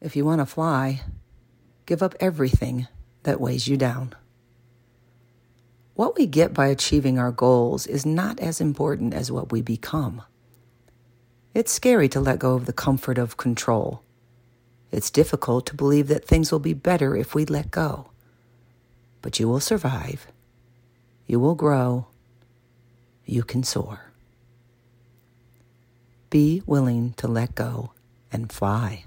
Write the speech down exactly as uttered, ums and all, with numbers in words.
If you want to fly, give up everything that weighs you down. What we get by achieving our goals is not as important as what we become. It's scary to let go of the comfort of control. It's difficult to believe that things will be better if we let go. But you will survive. You will grow. You can soar. Be willing to let go and fly.